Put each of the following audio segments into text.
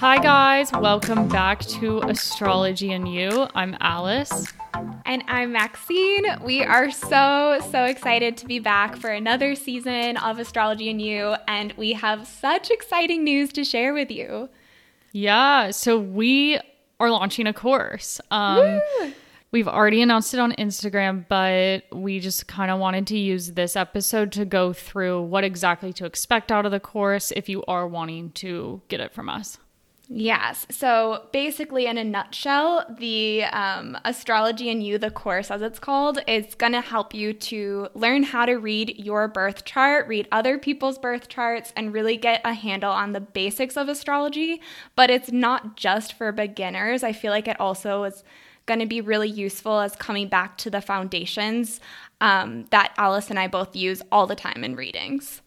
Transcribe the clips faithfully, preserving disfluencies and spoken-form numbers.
Hi guys, welcome back to Astrology and You. I'm Alice. And I'm Maxine. We are so, so excited to be back for another season of Astrology and You, and we have such exciting news to share with you. Yeah, so we are launching a course. Um, Woo! We've already announced it on Instagram, but we just kind of wanted to use this episode to go through what exactly to expect out of the course if you are wanting to get it from us. Yes. So basically, in a nutshell, the um, Astrology and You, the course as it's called, is going to help you to learn how to read your birth chart, read other people's birth charts, and really get a handle on the basics of astrology. But it's not just for beginners. I feel like it also is going to be really useful as coming back to the foundations um, that Alice and I both use all the time in readings.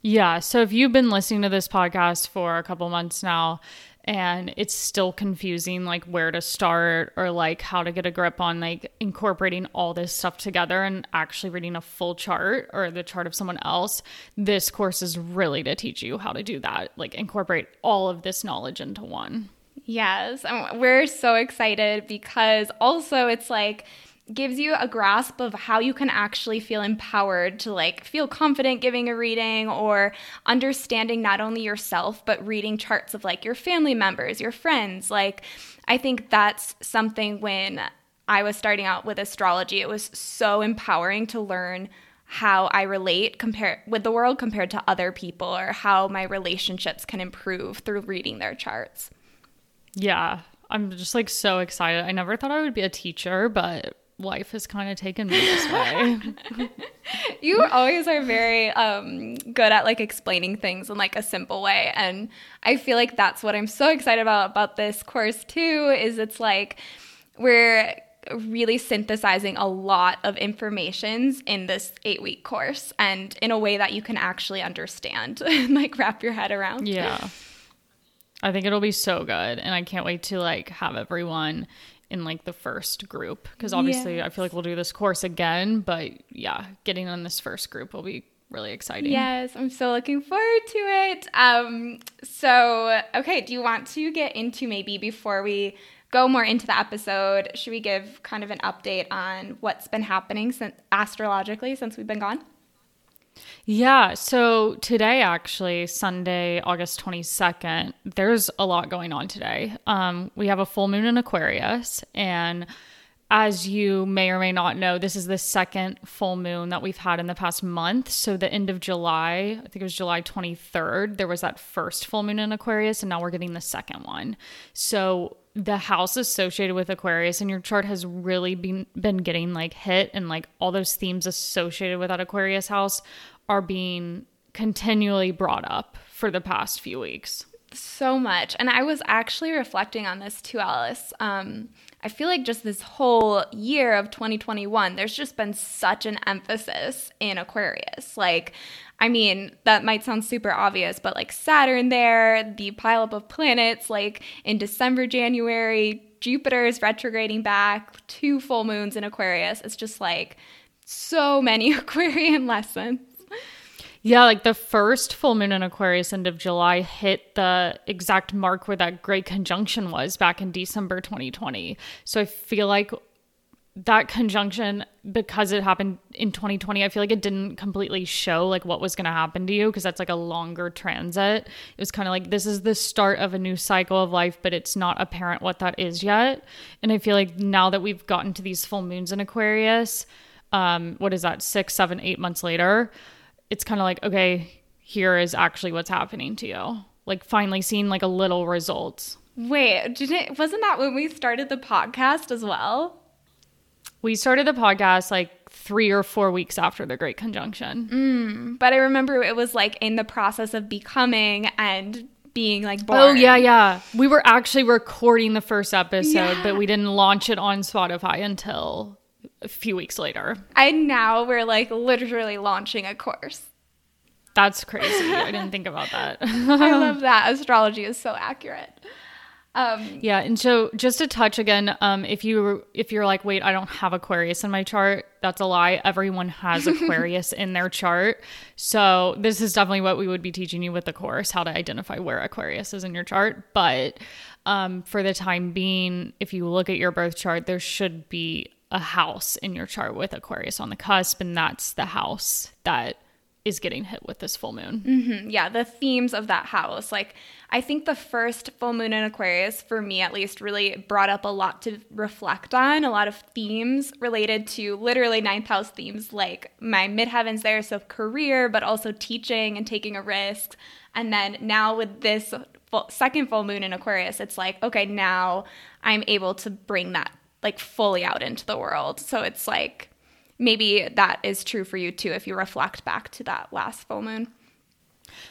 Yeah. So if you've been listening to this podcast for a couple months now and it's still confusing, like where to start or like how to get a grip on like incorporating all this stuff together and actually reading a full chart or the chart of someone else, this course is really to teach you how to do that, like incorporate all of this knowledge into one. Yes. And we're so excited because also it's like, gives you a grasp of how you can actually feel empowered to like feel confident giving a reading or understanding not only yourself, but reading charts of like your family members, your friends. Like, I think that's something when I was starting out with astrology, it was so empowering to learn how I relate compare with the world compared to other people or how my relationships can improve through reading their charts. Yeah. I'm just like so excited. I never thought I would be a teacher, but life has kind of taken me this way. You always are very um, good at like explaining things in like a simple way. And I feel like that's what I'm so excited about about this course too, is it's like we're really synthesizing a lot of informations in this eight week course and in a way that you can actually understand and like wrap your head around. Yeah. I think it'll be so good. And I can't wait to like have everyone in like the first group, because obviously yes. I feel like we'll do this course again, but yeah, getting on this first group will be really exciting. Yes, I'm so looking forward to it. Um, so, okay, do you want to get into maybe before we go more into the episode, should we give kind of an update on what's been happening since astrologically since we've been gone? Yeah, so today actually, Sunday, August twenty-second, there's a lot going on today. Um, we have a full moon in Aquarius, and as you may or may not know, this is the second full moon that we've had in the past month. So the end of July, I think it was July twenty-third, there was that first full moon in Aquarius, and now we're getting the second one. So the house associated with Aquarius in your chart has really been been getting like hit, and like all those themes associated with that Aquarius house are being continually brought up for the past few weeks. So much. And I was actually reflecting on this too, Alice. Um, I feel like just this whole year of twenty twenty-one, there's just been such an emphasis in Aquarius. Like, I mean, that might sound super obvious, but like Saturn there, the pileup of planets, like in December, January, Jupiter is retrograding back, two full moons in Aquarius. It's just like so many Aquarian lessons. Yeah, like the first full moon in Aquarius end of July hit the exact mark where that great conjunction was back in December twenty twenty. So I feel like that conjunction, because it happened in twenty twenty, I feel like it didn't completely show like what was going to happen to you, because that's like a longer transit. It was kind of like, this is the start of a new cycle of life, but it's not apparent what that is yet. And I feel like now that we've gotten to these full moons in Aquarius, um, what is that, six, seven, eight months later, it's kind of like, okay, here is actually what's happening to you. Like finally seeing like a little results. Wait, didn't wasn't that when we started the podcast as well? We started the podcast like three or four weeks after the Great Conjunction. Mm, but I remember it was like in the process of becoming and being like born. Oh, yeah, yeah. We were actually recording the first episode, yeah. But we didn't launch it on Spotify until a few weeks later. And now we're like literally launching a course. That's crazy. I didn't think about that. I love that. Astrology is so accurate. Um, yeah. And so just to touch again, um, if you, if you're like, wait, I don't have Aquarius in my chart. That's a lie. Everyone has Aquarius in their chart. So this is definitely what we would be teaching you with the course, how to identify where Aquarius is in your chart. But, um, for the time being, if you look at your birth chart, there should be a house in your chart with Aquarius on the cusp. And that's the house that is getting hit with this full moon. Mm-hmm. Yeah, the themes of that house. Like, I think the first full moon in Aquarius, for me at least, really brought up a lot to reflect on, a lot of themes related to literally ninth house themes, like my midheavens there, so career, but also teaching and taking a risk. And then now with this full, second full moon in Aquarius, it's like, okay, now I'm able to bring that like fully out into the world. So it's like, maybe that is true for you too if you reflect back to that last full moon.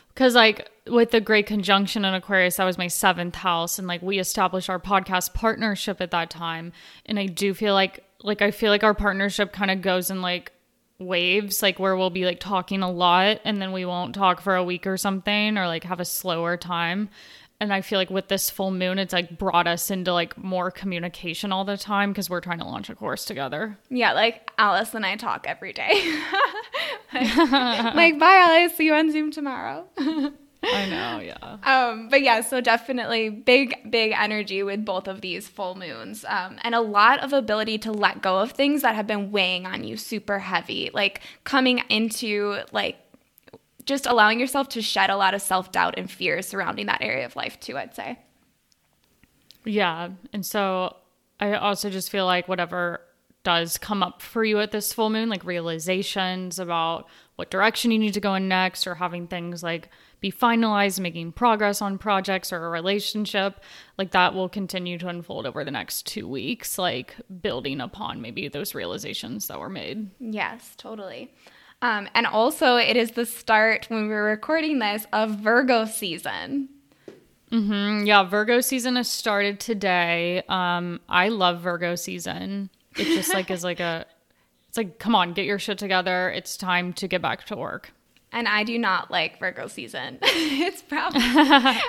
Because like with the great conjunction in Aquarius, that was my seventh house, and like we established our podcast partnership at that time. And I do feel like like I feel like our partnership kind of goes in like waves, like where we'll be like talking a lot and then we won't talk for a week or something, or like have a slower time. And I feel like with this full moon, it's like brought us into like more communication all the time because we're trying to launch a course together. Yeah, like Alice and I talk every day. like, like, bye, Alice. See you on Zoom tomorrow. I know, yeah. Um, but yeah, so definitely big, big energy with both of these full moons, um, and a lot of ability to let go of things that have been weighing on you super heavy, like coming into like, just allowing yourself to shed a lot of self-doubt and fear surrounding that area of life too, I'd say. Yeah. And so I also just feel like whatever does come up for you at this full moon, like realizations about what direction you need to go in next, or having things like be finalized, making progress on projects or a relationship, like that will continue to unfold over the next two weeks, like building upon maybe those realizations that were made. Yes, totally. Um, and also, it is the start, when we were recording this, of Virgo season. Mm-hmm. Yeah, Virgo season has started today. Um, I love Virgo season. It just like is like a, it's like, come on, get your shit together. It's time to get back to work. And I do not like Virgo season. It's probably,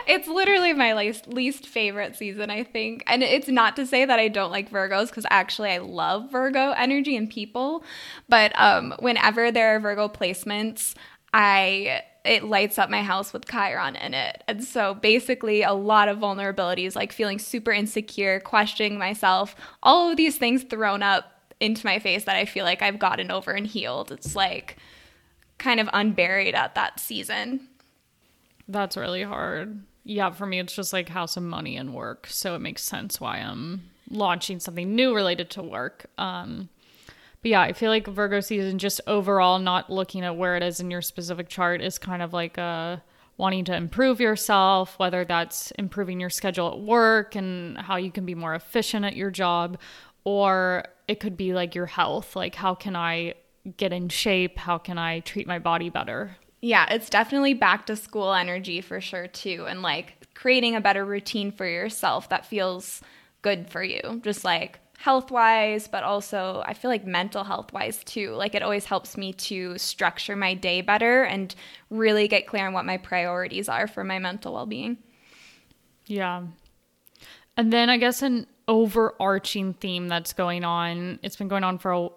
it's literally my least, least favorite season, I think. And it's not to say that I don't like Virgos, because actually I love Virgo energy and people. But um, whenever there are Virgo placements, I it lights up my house with Chiron in it. And so basically a lot of vulnerabilities, like feeling super insecure, questioning myself, all of these things thrown up into my face that I feel like I've gotten over and healed. It's like kind of unburied at that season. That's really hard. Yeah, for me, it's just like house of money and work. So it makes sense why I'm launching something new related to work. Um, but yeah, I feel like Virgo season, just overall not looking at where it is in your specific chart, is kind of like a wanting to improve yourself, whether that's improving your schedule at work and how you can be more efficient at your job, or it could be like your health. Like, how can I get in shape? How can I treat my body better? Yeah, it's definitely back to school energy for sure too. And like creating a better routine for yourself that feels good for you, just like health wise, but also I feel like mental health wise too. Like it always helps me to structure my day better and really get clear on what my priorities are for my mental well-being. Yeah. And then I guess an overarching theme that's going on, it's been going on for a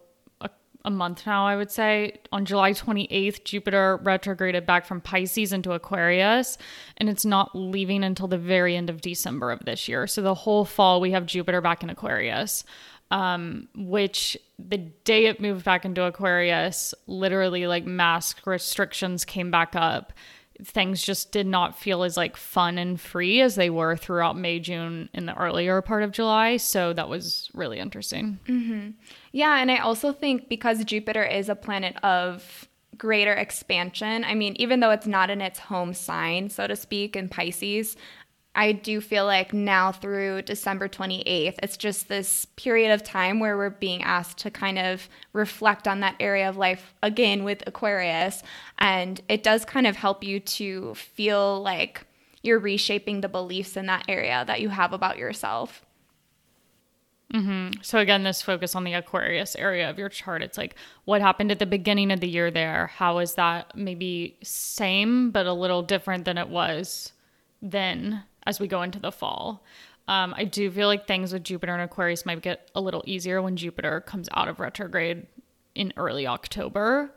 a month now, I would say. On July twenty-eighth, Jupiter retrograded back from Pisces into Aquarius, and it's not leaving until the very end of December of this year. So the whole fall, we have Jupiter back in Aquarius, um, which the day it moved back into Aquarius, literally like mask restrictions came back up. Things just did not feel as like fun and free as they were throughout May, June, in the earlier part of July. So that was really interesting. Mm-hmm. Yeah. And I also think because Jupiter is a planet of greater expansion, I mean, even though it's not in its home sign, so to speak, in Pisces, I do feel like now through December twenty-eighth, it's just this period of time where we're being asked to kind of reflect on that area of life again with Aquarius. And it does kind of help you to feel like you're reshaping the beliefs in that area that you have about yourself. Mm-hmm. So again, this focus on the Aquarius area of your chart, it's like what happened at the beginning of the year there? How is that maybe same but a little different than it was then as we go into the fall? Um, I do feel like things with Jupiter and Aquarius might get a little easier when Jupiter comes out of retrograde in early October.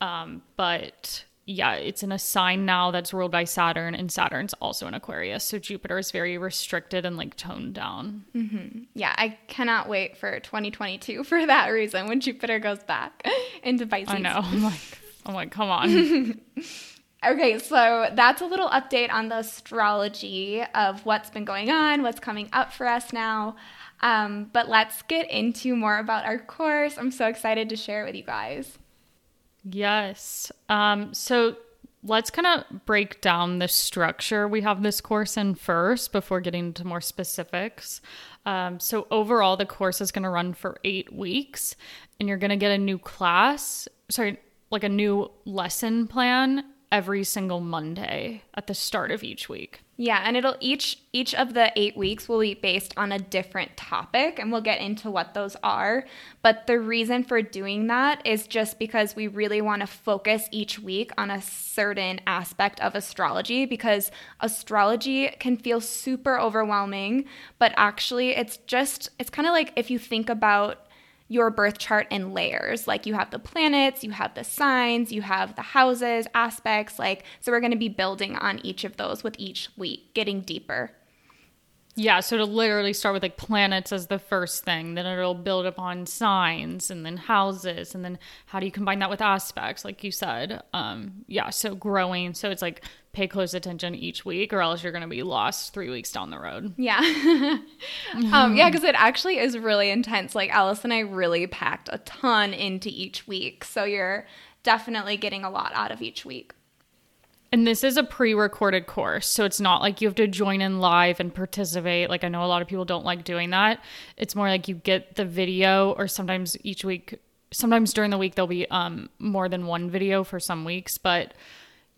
Um, but yeah, it's in a sign now that's ruled by Saturn, and Saturn's also in Aquarius. So Jupiter is very restricted and like toned down. Mm-hmm. Yeah, I cannot wait for twenty twenty-two for that reason, when Jupiter goes back into Pisces. I know. I'm like, I'm like, come on. Okay, so that's a little update on the astrology of what's been going on, what's coming up for us now. Um, but let's get into more about our course. I'm so excited to share it with you guys. Yes. Um, so let's kind of break down the structure we have this course in first before getting into more specifics. Um, so overall, the course is going to run for eight weeks, and you're going to get a new class, sorry, like a new lesson plan every single Monday at the start of each week. Yeah, and it'll each each of the eight weeks will be based on a different topic, and we'll get into what those are. But the reason for doing that is just because we really want to focus each week on a certain aspect of astrology, because astrology can feel super overwhelming, but actually it's just it's kind of like if you think about your birth chart in layers. Like you have the planets, you have the signs, you have the houses, aspects, like, so we're going to be building on each of those with each week, getting deeper. Yeah, so to literally start with like planets as the first thing, then it'll build upon signs and then houses, and then how do you combine that with aspects, like you said. Um, yeah, so growing, so it's like pay close attention each week, or else you're going to be lost three weeks down the road. Yeah. um, yeah, because it actually is really intense. Like Alice and I really packed a ton into each week, so you're definitely getting a lot out of each week. And this is a pre-recorded course, so it's not like you have to join in live and participate. Like I know a lot of people don't like doing that. It's more like you get the video, or sometimes each week, sometimes during the week there'll be um, more than one video for some weeks, but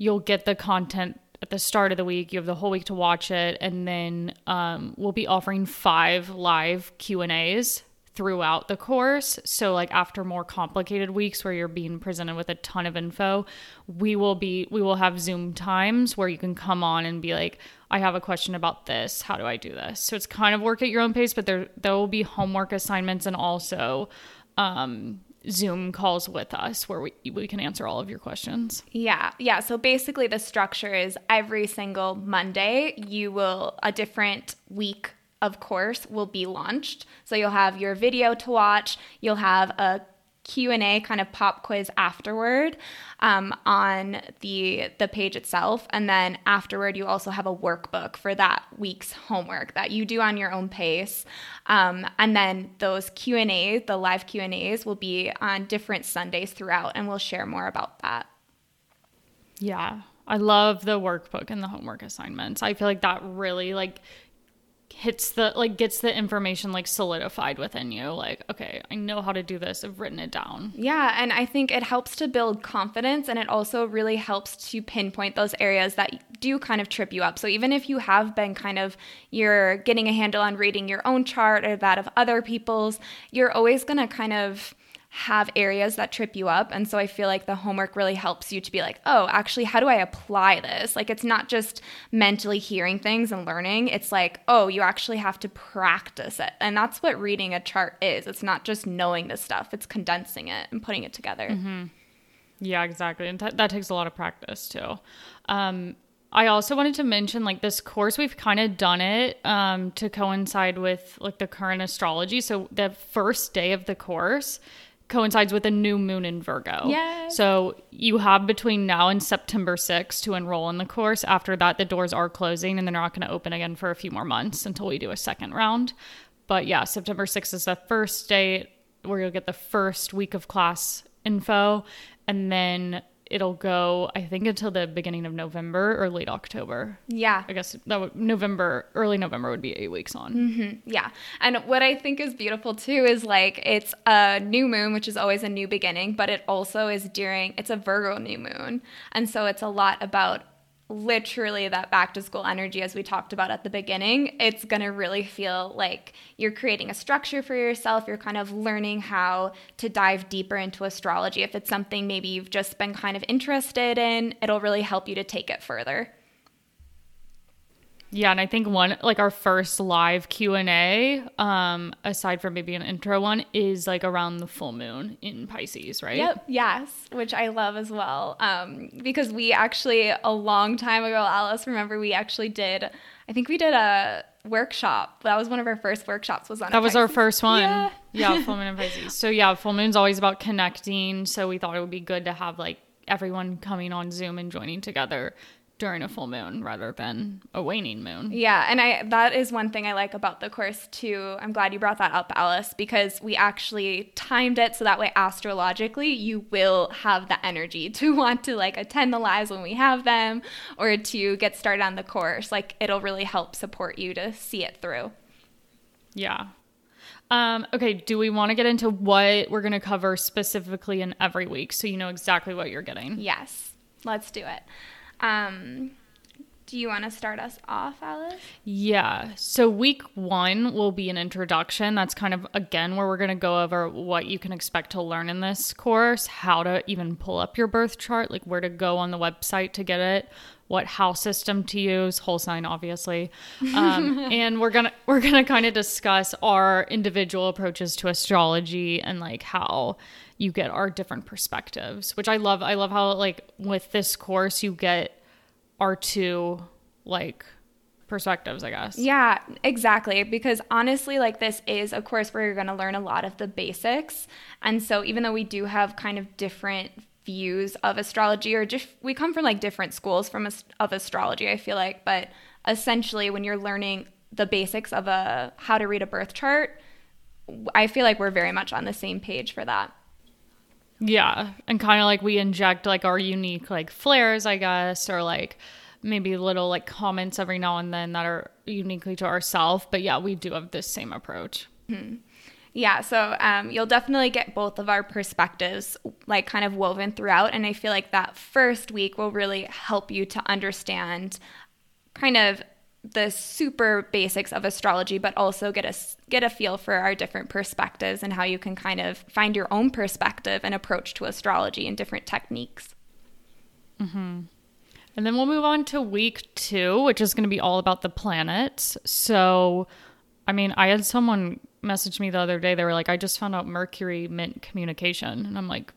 you'll get the content at the start of the week. You have the whole week to watch it, and then um, we'll be offering five live Q and A's throughout the course. So like after more complicated weeks where you're being presented with a ton of info, we will be we will have Zoom times where you can come on and be like, I have a question about this, how do I do this? So it's kind of work at your own pace, but there there will be homework assignments and also um Zoom calls with us where we, we can answer all of your questions. Yeah. Yeah. So basically the structure is every single Monday you will a different week of course will be launched. So you'll have your video to watch, you'll have a Q and A kind of pop quiz afterward um, on the the page itself, and then afterward you also have a workbook for that week's homework that you do on your own pace, um, and then those Q and A's, the live Q and A's will be on different Sundays throughout, and we'll share more about that. Yeah, I love the workbook and the homework assignments. I feel like that really like hits the like gets the information like solidified within you, like, okay, I know how to do this, I've written it down. Yeah, and I think it helps to build confidence, and it also really helps to pinpoint those areas that do kind of trip you up. So even if you have been kind of you're getting a handle on reading your own chart or that of other people's, you're always going to kind of have areas that trip you up. And so I feel like the homework really helps you to be like, oh, actually, how do I apply this? Like, it's not just mentally hearing things and learning. It's like, oh, you actually have to practice it. And that's what reading a chart is. It's not just knowing this stuff. It's condensing it and putting it together. Mm-hmm. Yeah, exactly. And th- that takes a lot of practice too. Um, I also wanted to mention, like, this course, we've kind of done it um, to coincide with like the current astrology. So the first day of the course coincides with a new moon in Virgo. Yes. So you have between now and September sixth to enroll in the course. After that, the doors are closing, and they're not going to open again for a few more months until we do a second round. But yeah, September sixth is the first day where you'll get the first week of class info, and then it'll go, I think, until the beginning of November or late October. Yeah. I guess that would, November, early November would be eight weeks on. Mm-hmm. Yeah. And what I think is beautiful too is like it's a new moon, which is always a new beginning, but it also is during, it's a Virgo new moon. And so it's a lot about literally that back to school energy, as we talked about at the beginning. It's going to really feel like you're creating a structure for yourself. You're kind of learning how to dive deeper into astrology. If it's something maybe you've just been kind of interested in, it'll really help you to take it further. Yeah. And I think one, like our first live Q and A, um, aside from maybe an intro one, is like around the full moon in Pisces, right? Yep. Yes. Which I love as well. Um, because we actually, a long time ago, Alice, remember we actually did, I think we did a workshop. That was one of our first workshops was on That was Pisces. Our first one. Yeah. yeah. Full moon in Pisces. So yeah, full moon's always about connecting. So we thought it would be good to have like everyone coming on Zoom and joining together during a full moon rather than a waning moon. Yeah. And I, that is one thing I like about the course too. I'm glad you brought that up, Alice, because we actually timed it so that way astrologically you will have the energy to want to like attend the lives when we have them or to get started on the course. Like it'll really help support you to see it through. Yeah. Um, okay. Do we want to get into what we're going to cover specifically in every week so you know exactly what you're getting? Yes. Let's do it. Um, do you want to start us off, Alice? Yeah. So week one will be an introduction. That's kind of, again, where we're going to go over what you can expect to learn in this course, how to even pull up your birth chart, like where to go on the website to get it, what house system to use, whole sign, obviously. Um, and we're going to, we're going to kind of discuss our individual approaches to astrology and like how you get our different perspectives, which I love. I love how like with this course you get our two like perspectives, I guess. Yeah, exactly. Because honestly, like this is a course where you're going to learn a lot of the basics. And so even though we do have kind of different views of astrology or just, we come from like different schools from of astrology, I feel like, but essentially when you're learning the basics of a, how to read a birth chart, I feel like we're very much on the same page for that. Yeah. And kind of like we inject like our unique like flares, I guess, or like maybe little like comments every now and then that are uniquely to ourselves. But yeah, we do have this same approach. Mm-hmm. Yeah. So um, you'll definitely get both of our perspectives like kind of woven throughout. And I feel like that first week will really help you to understand kind of the super basics of astrology, but also get a, get a feel for our different perspectives and how you can kind of find your own perspective and approach to astrology and different techniques. Mm-hmm. And then we'll move on to week two, which is going to be all about the planets. So, I mean, I had someone message me the other day. They were like, I just found out Mercury meant communication. And I'm like,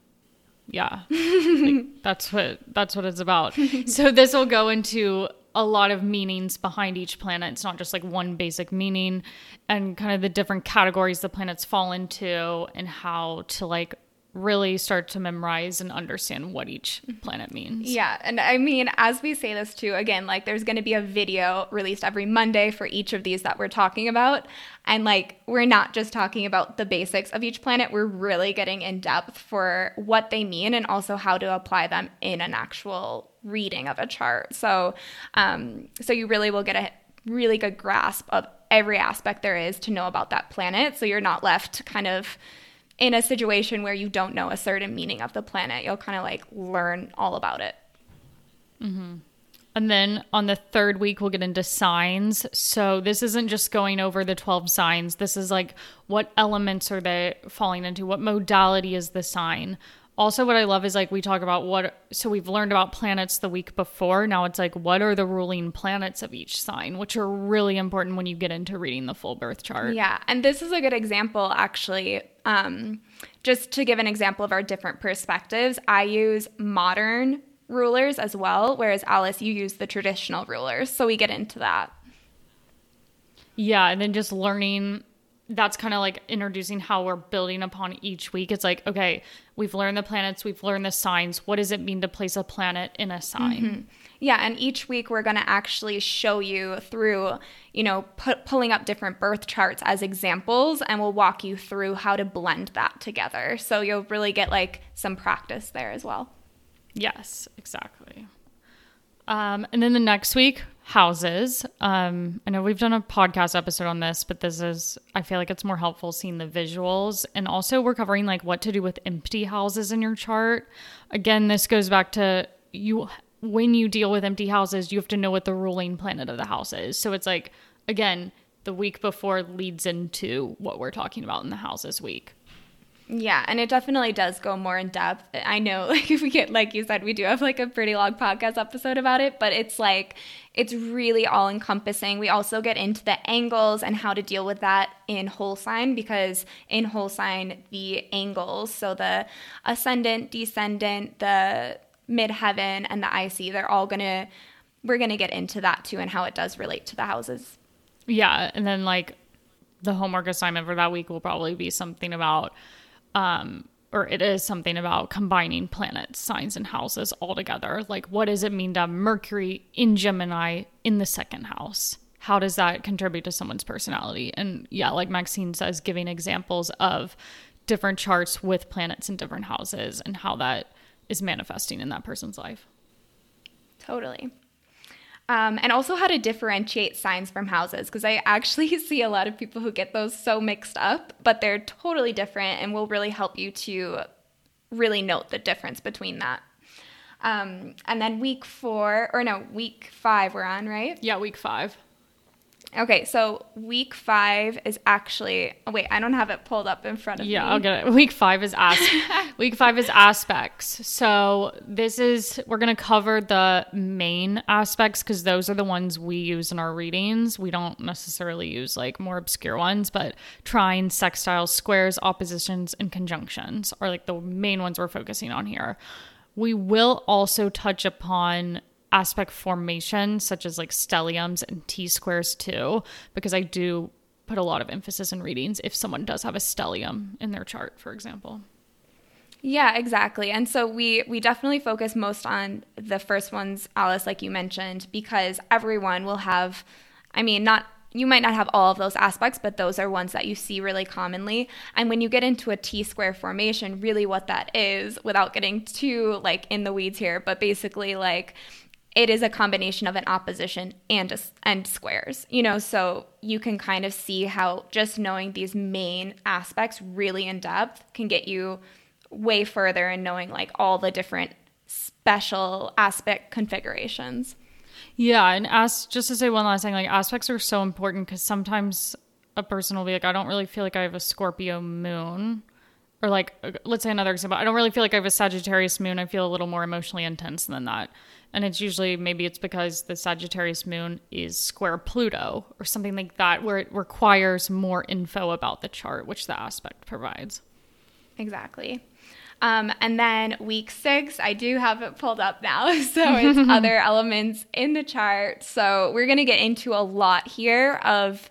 yeah, like, that's what, that's what it's about. So this will go into a lot of meanings behind each planet. It's not just like one basic meaning and kind of the different categories the planets fall into and how to like really start to memorize and understand what each planet means. Yeah. And I mean, as we say this too, again, like there's going to be a video released every Monday for each of these that we're talking about. And like, we're not just talking about the basics of each planet. We're really getting in depth for what they mean and also how to apply them in an actual reading of a chart. So, um, so you really will get a really good grasp of every aspect there is to know about that planet. So you're not left kind of in a situation where you don't know a certain meaning of the planet. You'll kind of like learn all about it. Mm-hmm. And then on the third week, we'll get into signs. So this isn't just going over the twelve signs. This is like what elements are they falling into? What modality is the sign? Also, what I love is like we talk about what, so we've learned about planets the week before. Now it's like, what are the ruling planets of each sign, which are really important when you get into reading the full birth chart. Yeah. And this is a good example, actually. Um, just to give an example of our different perspectives, I use modern rulers as well, whereas Alice, you use the traditional rulers. So we get into that. Yeah. And then just learning, that's kind of like introducing how we're building upon each week. It's like, okay, we've learned the planets, we've learned the signs. What does it mean to place a planet in a sign? Mm-hmm. Yeah. And each week we're going to actually show you through, you know, pu- pulling up different birth charts as examples, and we'll walk you through how to blend that together. So you'll really get like some practice there as well. Yes, exactly. Um, and then the next week, houses. Um, I know we've done a podcast episode on this, but this is, I feel like it's more helpful seeing the visuals. And also we're covering like what to do with empty houses in your chart. Again, this goes back to you, when you deal with empty houses, you have to know what the ruling planet of the house is. So it's like, again, the week before leads into what we're talking about in the houses week. Yeah, and it definitely does go more in depth. I know, like, if we get, like you said, we do have like a pretty long podcast episode about it, but it's like, it's really all encompassing. We also get into the angles and how to deal with that in whole sign, because in whole sign, the angles, so the ascendant, descendant, the midheaven, and the I C, they're all going to, we're going to get into that too, and how it does relate to the houses. Yeah, and then like the homework assignment for that week will probably be something about Um, or it is something about combining planets, signs, and houses all together. Like, what does it mean to have Mercury in Gemini in the second house? How does that contribute to someone's personality? And yeah, like Maxine says, giving examples of different charts with planets in different houses and how that is manifesting in that person's life. Totally. Um, and also how to differentiate signs from houses, because I actually see a lot of people who get those so mixed up, but they're totally different and will really help you to really note the difference between that. Um, and then week four, or no, week five we're on, right? Yeah, week five. Okay, so week five is actually oh, – wait, I don't have it pulled up in front of yeah, me. Yeah, I'll get it. Week five is as- Week five is aspects. So this is – we're going to cover the main aspects because those are the ones we use in our readings. We don't necessarily use like more obscure ones, but trine, sextiles, squares, oppositions, and conjunctions are like the main ones we're focusing on here. We will also touch upon – aspect formation, such as like stelliums and T-squares too, because I do put a lot of emphasis in readings if someone does have a stellium in their chart, for example. Yeah, exactly. And so we we definitely focus most on the first ones, Alice, like you mentioned, because everyone will have, I mean, not you might not have all of those aspects, but those are ones that you see really commonly. And when you get into a T-square formation, really what that is, without getting too like in the weeds here, but basically like it is a combination of an opposition and a, and squares, you know, so you can kind of see how just knowing these main aspects really in depth can get you way further in knowing like all the different special aspect configurations. Yeah. And as, just to say one last thing, like aspects are so important because sometimes a person will be like, I don't really feel like I have a Scorpio moon. Or like, let's say another example, I don't really feel like I have a Sagittarius moon. I feel a little more emotionally intense than that. And it's usually, maybe it's because the Sagittarius moon is square Pluto or something like that, where it requires more info about the chart, which the aspect provides. Exactly. Um, and then week six, I do have it pulled up now. So it's other elements in the chart. So we're going to get into a lot here of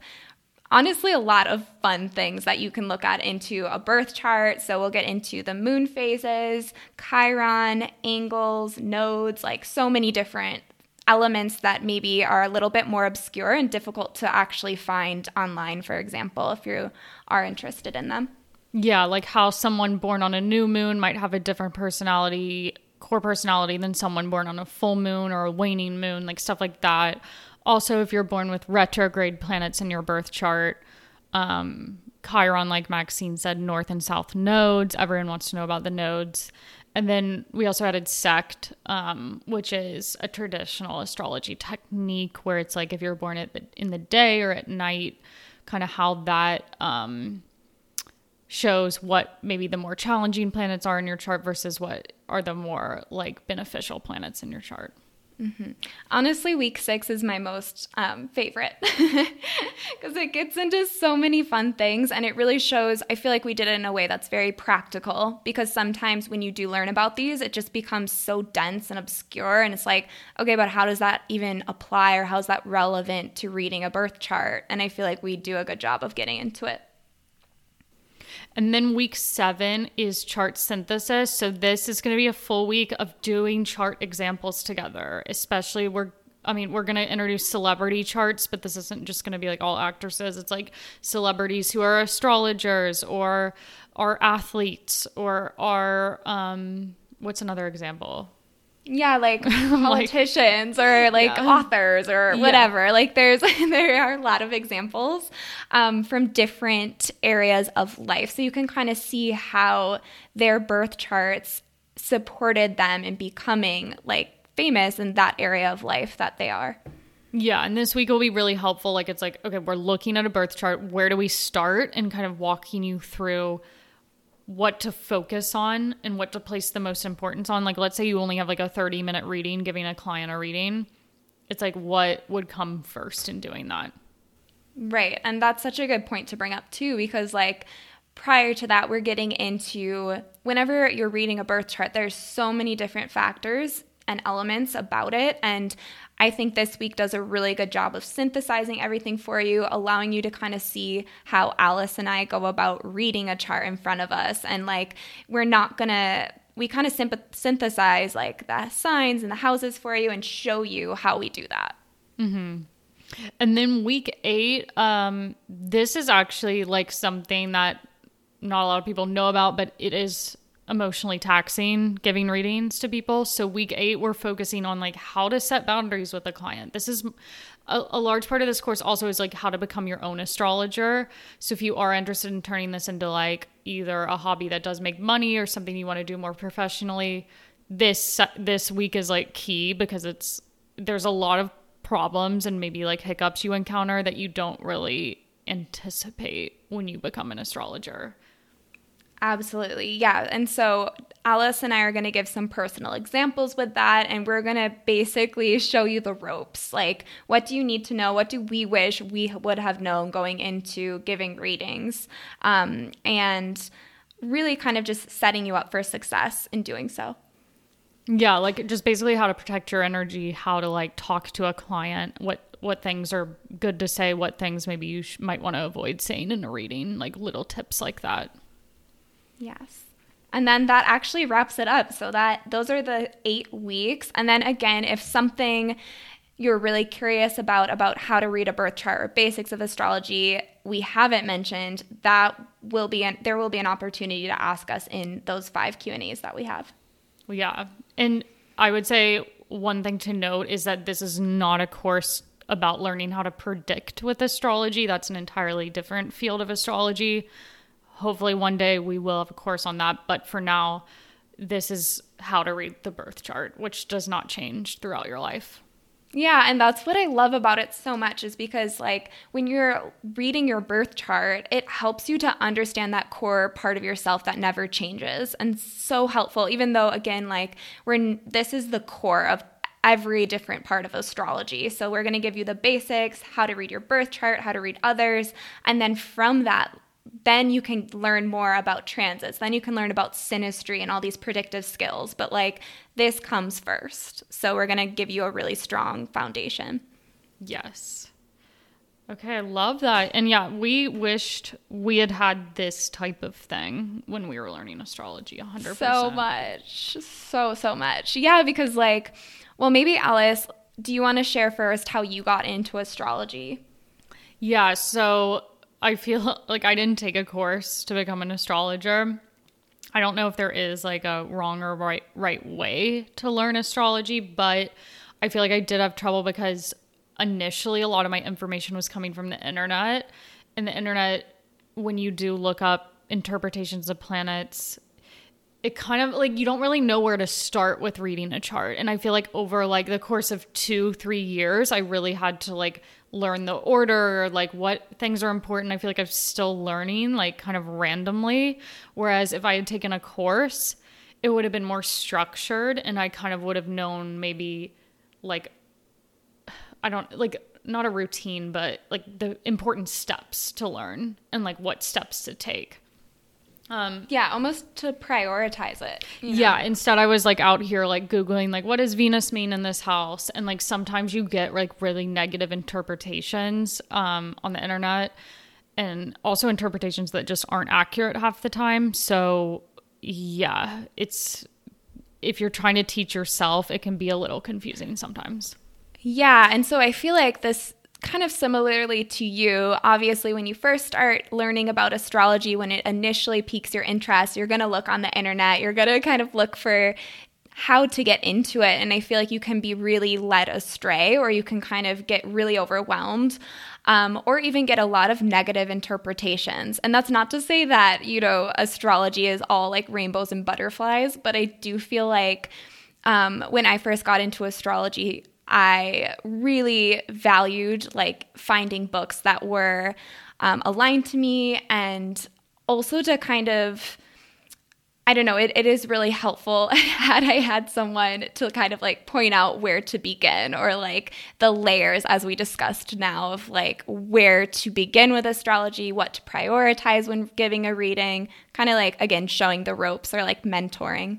honestly, a lot of fun things that you can look at into a birth chart. So we'll get into the moon phases, Chiron, angles, nodes, like so many different elements that maybe are a little bit more obscure and difficult to actually find online, for example, if you are interested in them. Yeah, like how someone born on a new moon might have a different personality, core personality, than someone born on a full moon or a waning moon, like stuff like that. Also, if you're born with retrograde planets in your birth chart, um, Chiron, like Maxine said, north and south nodes. Everyone wants to know about the nodes. And then we also added sect, um, which is a traditional astrology technique where it's like if you're born at the, in the day or at night, kind of how that um, shows what maybe the more challenging planets are in your chart versus what are the more like beneficial planets in your chart. Mm-hmm. Honestly, week six is my most um, favorite because it gets into so many fun things, and it really shows, I feel like we did it in a way that's very practical, because sometimes when you do learn about these, it just becomes so dense and obscure, and it's like, okay, but how does that even apply, or how is that relevant to reading a birth chart? And I feel like we do a good job of getting into it. And then week seven is chart synthesis. So this is going to be a full week of doing chart examples together, especially we're, I mean, we're going to introduce celebrity charts, but this isn't just going to be like all actresses. It's like celebrities who are astrologers or are athletes or are, um, what's another example? Yeah, like politicians like, or like yeah. authors or whatever. Yeah. Like there's there are a lot of examples um, from different areas of life. So you can kind of see how their birth charts supported them in becoming like famous in that area of life that they are. Yeah, and this week will be really helpful. Like it's like, okay, we're looking at a birth chart. Where do we start? And kind of walking you through what to focus on and what to place the most importance on. Like, let's say you only have like a thirty minute reading, giving a client a reading. It's like, what would come first in doing that? Right. And that's such a good point to bring up too, because like prior to that, we're getting into whenever you're reading a birth chart, there's so many different factors and elements about it. And I think this week does a really good job of synthesizing everything for you, allowing you to kind of see how Alice and I go about reading a chart in front of us. And like, we're not going to, we kind of sympath- synthesize like the signs and the houses for you and show you how we do that. Mm-hmm. And then week eight, um, this is actually like something that not a lot of people know about, but it is emotionally taxing giving readings to people. So week eight, we're focusing on like how to set boundaries with a client. This is a, a large part of this course also is like how to become your own astrologer. So if you are interested in turning this into like either a hobby that does make money or something you want to do more professionally, this, this week is like key because it's, there's a lot of problems and maybe like hiccups you encounter that you don't really anticipate when you become an astrologer. Absolutely. Yeah. And so Alice and I are going to give some personal examples with that. And we're going to basically show you the ropes. Like, what do you need to know? What do we wish we would have known going into giving readings? Um, and really kind of just setting you up for success in doing so. Yeah. Like just basically how to protect your energy, how to like talk to a client, what what things are good to say, what things maybe you sh- might want to avoid saying in a reading, like little tips like that. Yes. And then that actually wraps it up. So that those are the eight weeks. And then again, if something you're really curious about, about how to read a birth chart or basics of astrology, we haven't mentioned, that will be an, there will be an opportunity to ask us in those five Q and A's that we have. Yeah. And I would say one thing to note is that this is not a course about learning how to predict with astrology. That's an entirely different field of astrology. Hopefully one day we will have a course on that. But for now, this is how to read the birth chart, which does not change throughout your life. Yeah. And that's what I love about it so much, is because like when you're reading your birth chart, it helps you to understand that core part of yourself that never changes. And so helpful, even though, again, like we're this is the core of every different part of astrology. So we're going to give you the basics, how to read your birth chart, how to read others. And then from that, then you can learn more about transits. Then you can learn about synastry and all these predictive skills. But like this comes first. So we're going to give you a really strong foundation. Yes. Okay. I love that. And yeah, we wished we had had this type of thing when we were learning astrology. one hundred percent. So much. So, so much. Yeah. Because like, well, maybe Alice, do you want to share first how you got into astrology? Yeah. So I feel like I didn't take a course to become an astrologer. I don't know if there is like a wrong or right right way to learn astrology, but I feel like I did have trouble because initially a lot of my information was coming from the internet. And the internet, when you do look up interpretations of planets, it kind of like you don't really know where to start with reading a chart. And I feel like over like the course of two, three years, I really had to like learn the order, or like what things are important. I feel like I'm still learning like kind of randomly. Whereas if I had taken a course, it would have been more structured and I kind of would have known maybe like, I don't like not a routine, but like the important steps to learn and like what steps to take. Um, yeah, almost to prioritize it. You know? Yeah, instead I was like out here like Googling like what does Venus mean in this house? And like sometimes you get like really negative interpretations um, on the internet, and also interpretations that just aren't accurate half the time. So yeah, it's if you're trying to teach yourself, it can be a little confusing sometimes. Yeah, and so I feel like this kind of similarly to you, obviously, when you first start learning about astrology, when it initially piques your interest, you're going to look on the internet, you're going to kind of look for how to get into it. And I feel like you can be really led astray, or you can kind of get really overwhelmed, um, or even get a lot of negative interpretations. And that's not to say that, you know, astrology is all like rainbows and butterflies, but I do feel like um, when I first got into astrology, I really valued like finding books that were um, aligned to me, and also to kind of I don't know, it, it is really helpful had I had someone to kind of like point out where to begin, or like the layers, as we discussed now, of like where to begin with astrology, what to prioritize when giving a reading, kind of like, again, showing the ropes or like mentoring.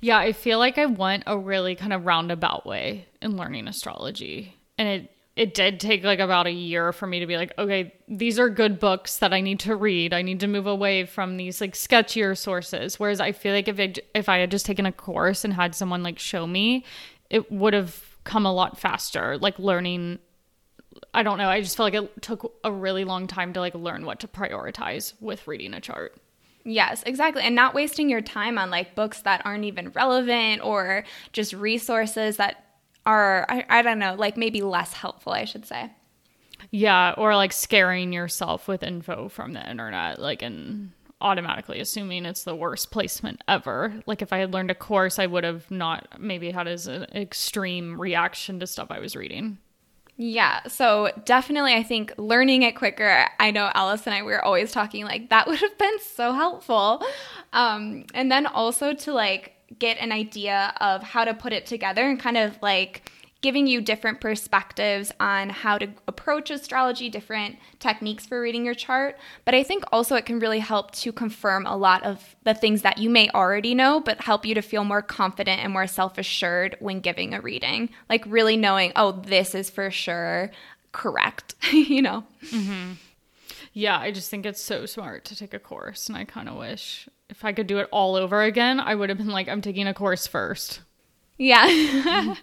Yeah, I feel like I went a really kind of roundabout way in learning astrology. And it it did take like about a year for me to be like, okay, these are good books that I need to read. I need to move away from these like sketchier sources. Whereas I feel like if I, if I had just taken a course and had someone like show me, it would have come a lot faster. Like learning, I don't know. I just feel like it took a really long time to like learn what to prioritize with reading a chart. Yes, exactly. And not wasting your time on like books that aren't even relevant, or just resources that are, I, I don't know, like maybe less helpful, I should say. Yeah. Or like scaring yourself with info from the internet, like, and automatically assuming it's the worst placement ever. Like if I had learned a course, I would have not maybe had as an extreme reaction to stuff I was reading. Yeah, so definitely I think learning it quicker. I know Alice and I, we were always talking like that would have been so helpful. Um, and then also to like get an idea of how to put it together, and kind of like giving you different perspectives on how to approach astrology, different techniques for reading your chart. But I think also it can really help to confirm a lot of the things that you may already know, but help you to feel more confident and more self-assured when giving a reading. Like really knowing, oh, this is for sure correct, you know? Mm-hmm. Yeah, I just think it's so smart to take a course. And I kind of wish if I could do it all over again, I would have been like, I'm taking a course first. Yeah.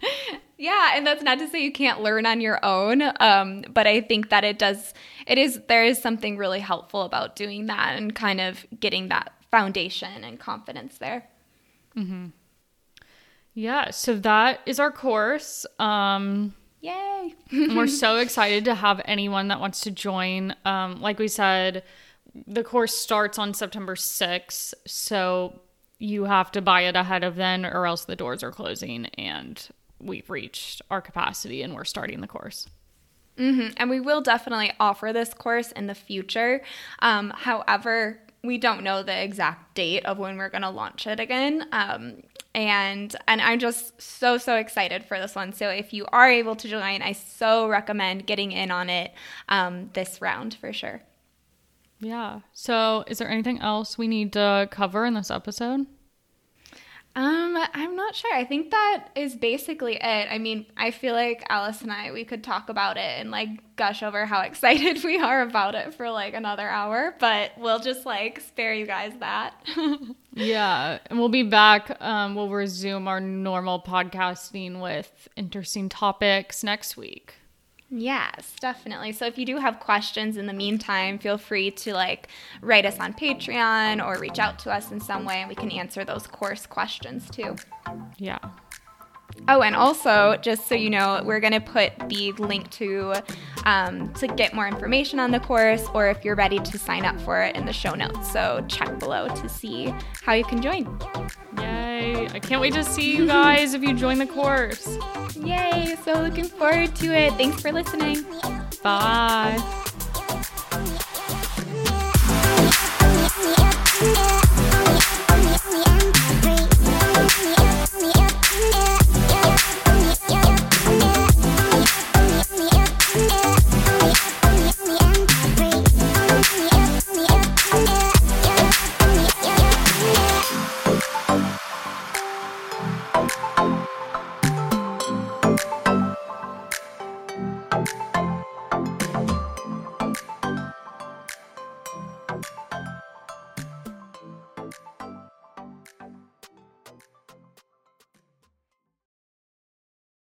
Yeah, and that's not to say you can't learn on your own, um, but I think that it does, it is, there is something really helpful about doing that and kind of getting that foundation and confidence there. Mm-hmm. Yeah, so that is our course. Um, Yay! We're so excited to have anyone that wants to join. Um, like we said, the course starts on September sixth, so you have to buy it ahead of then, or else the doors are closing and we've reached our capacity and we're starting the course. Mm-hmm. And we will definitely offer this course in the future. Um, however, we don't know the exact date of when we're going to launch it again. Um, and and I'm just so, so excited for this one. So if you are able to join, I so recommend getting in on it um, this round for sure. Yeah. So is there anything else we need to cover in this episode? Um, I'm not sure. I think that is basically it. I mean, I feel like Alice and I, we could talk about it and like gush over how excited we are about it for like another hour, but we'll just like spare you guys that. Yeah. And we'll be back. Um, we'll resume our normal podcasting with interesting topics next week. Yes, definitely. So if you do have questions in the meantime, feel free to like write us on Patreon or reach out to us in some way, and we can answer those course questions too. Yeah. Oh, and also, just so you know, we're going to put the link to um, to get more information on the course, or if you're ready to sign up for it, in the show notes. So check below to see how you can join. Yay. I can't wait to see you guys if you join the course. Yay. So looking forward to it. Thanks for listening. Bye.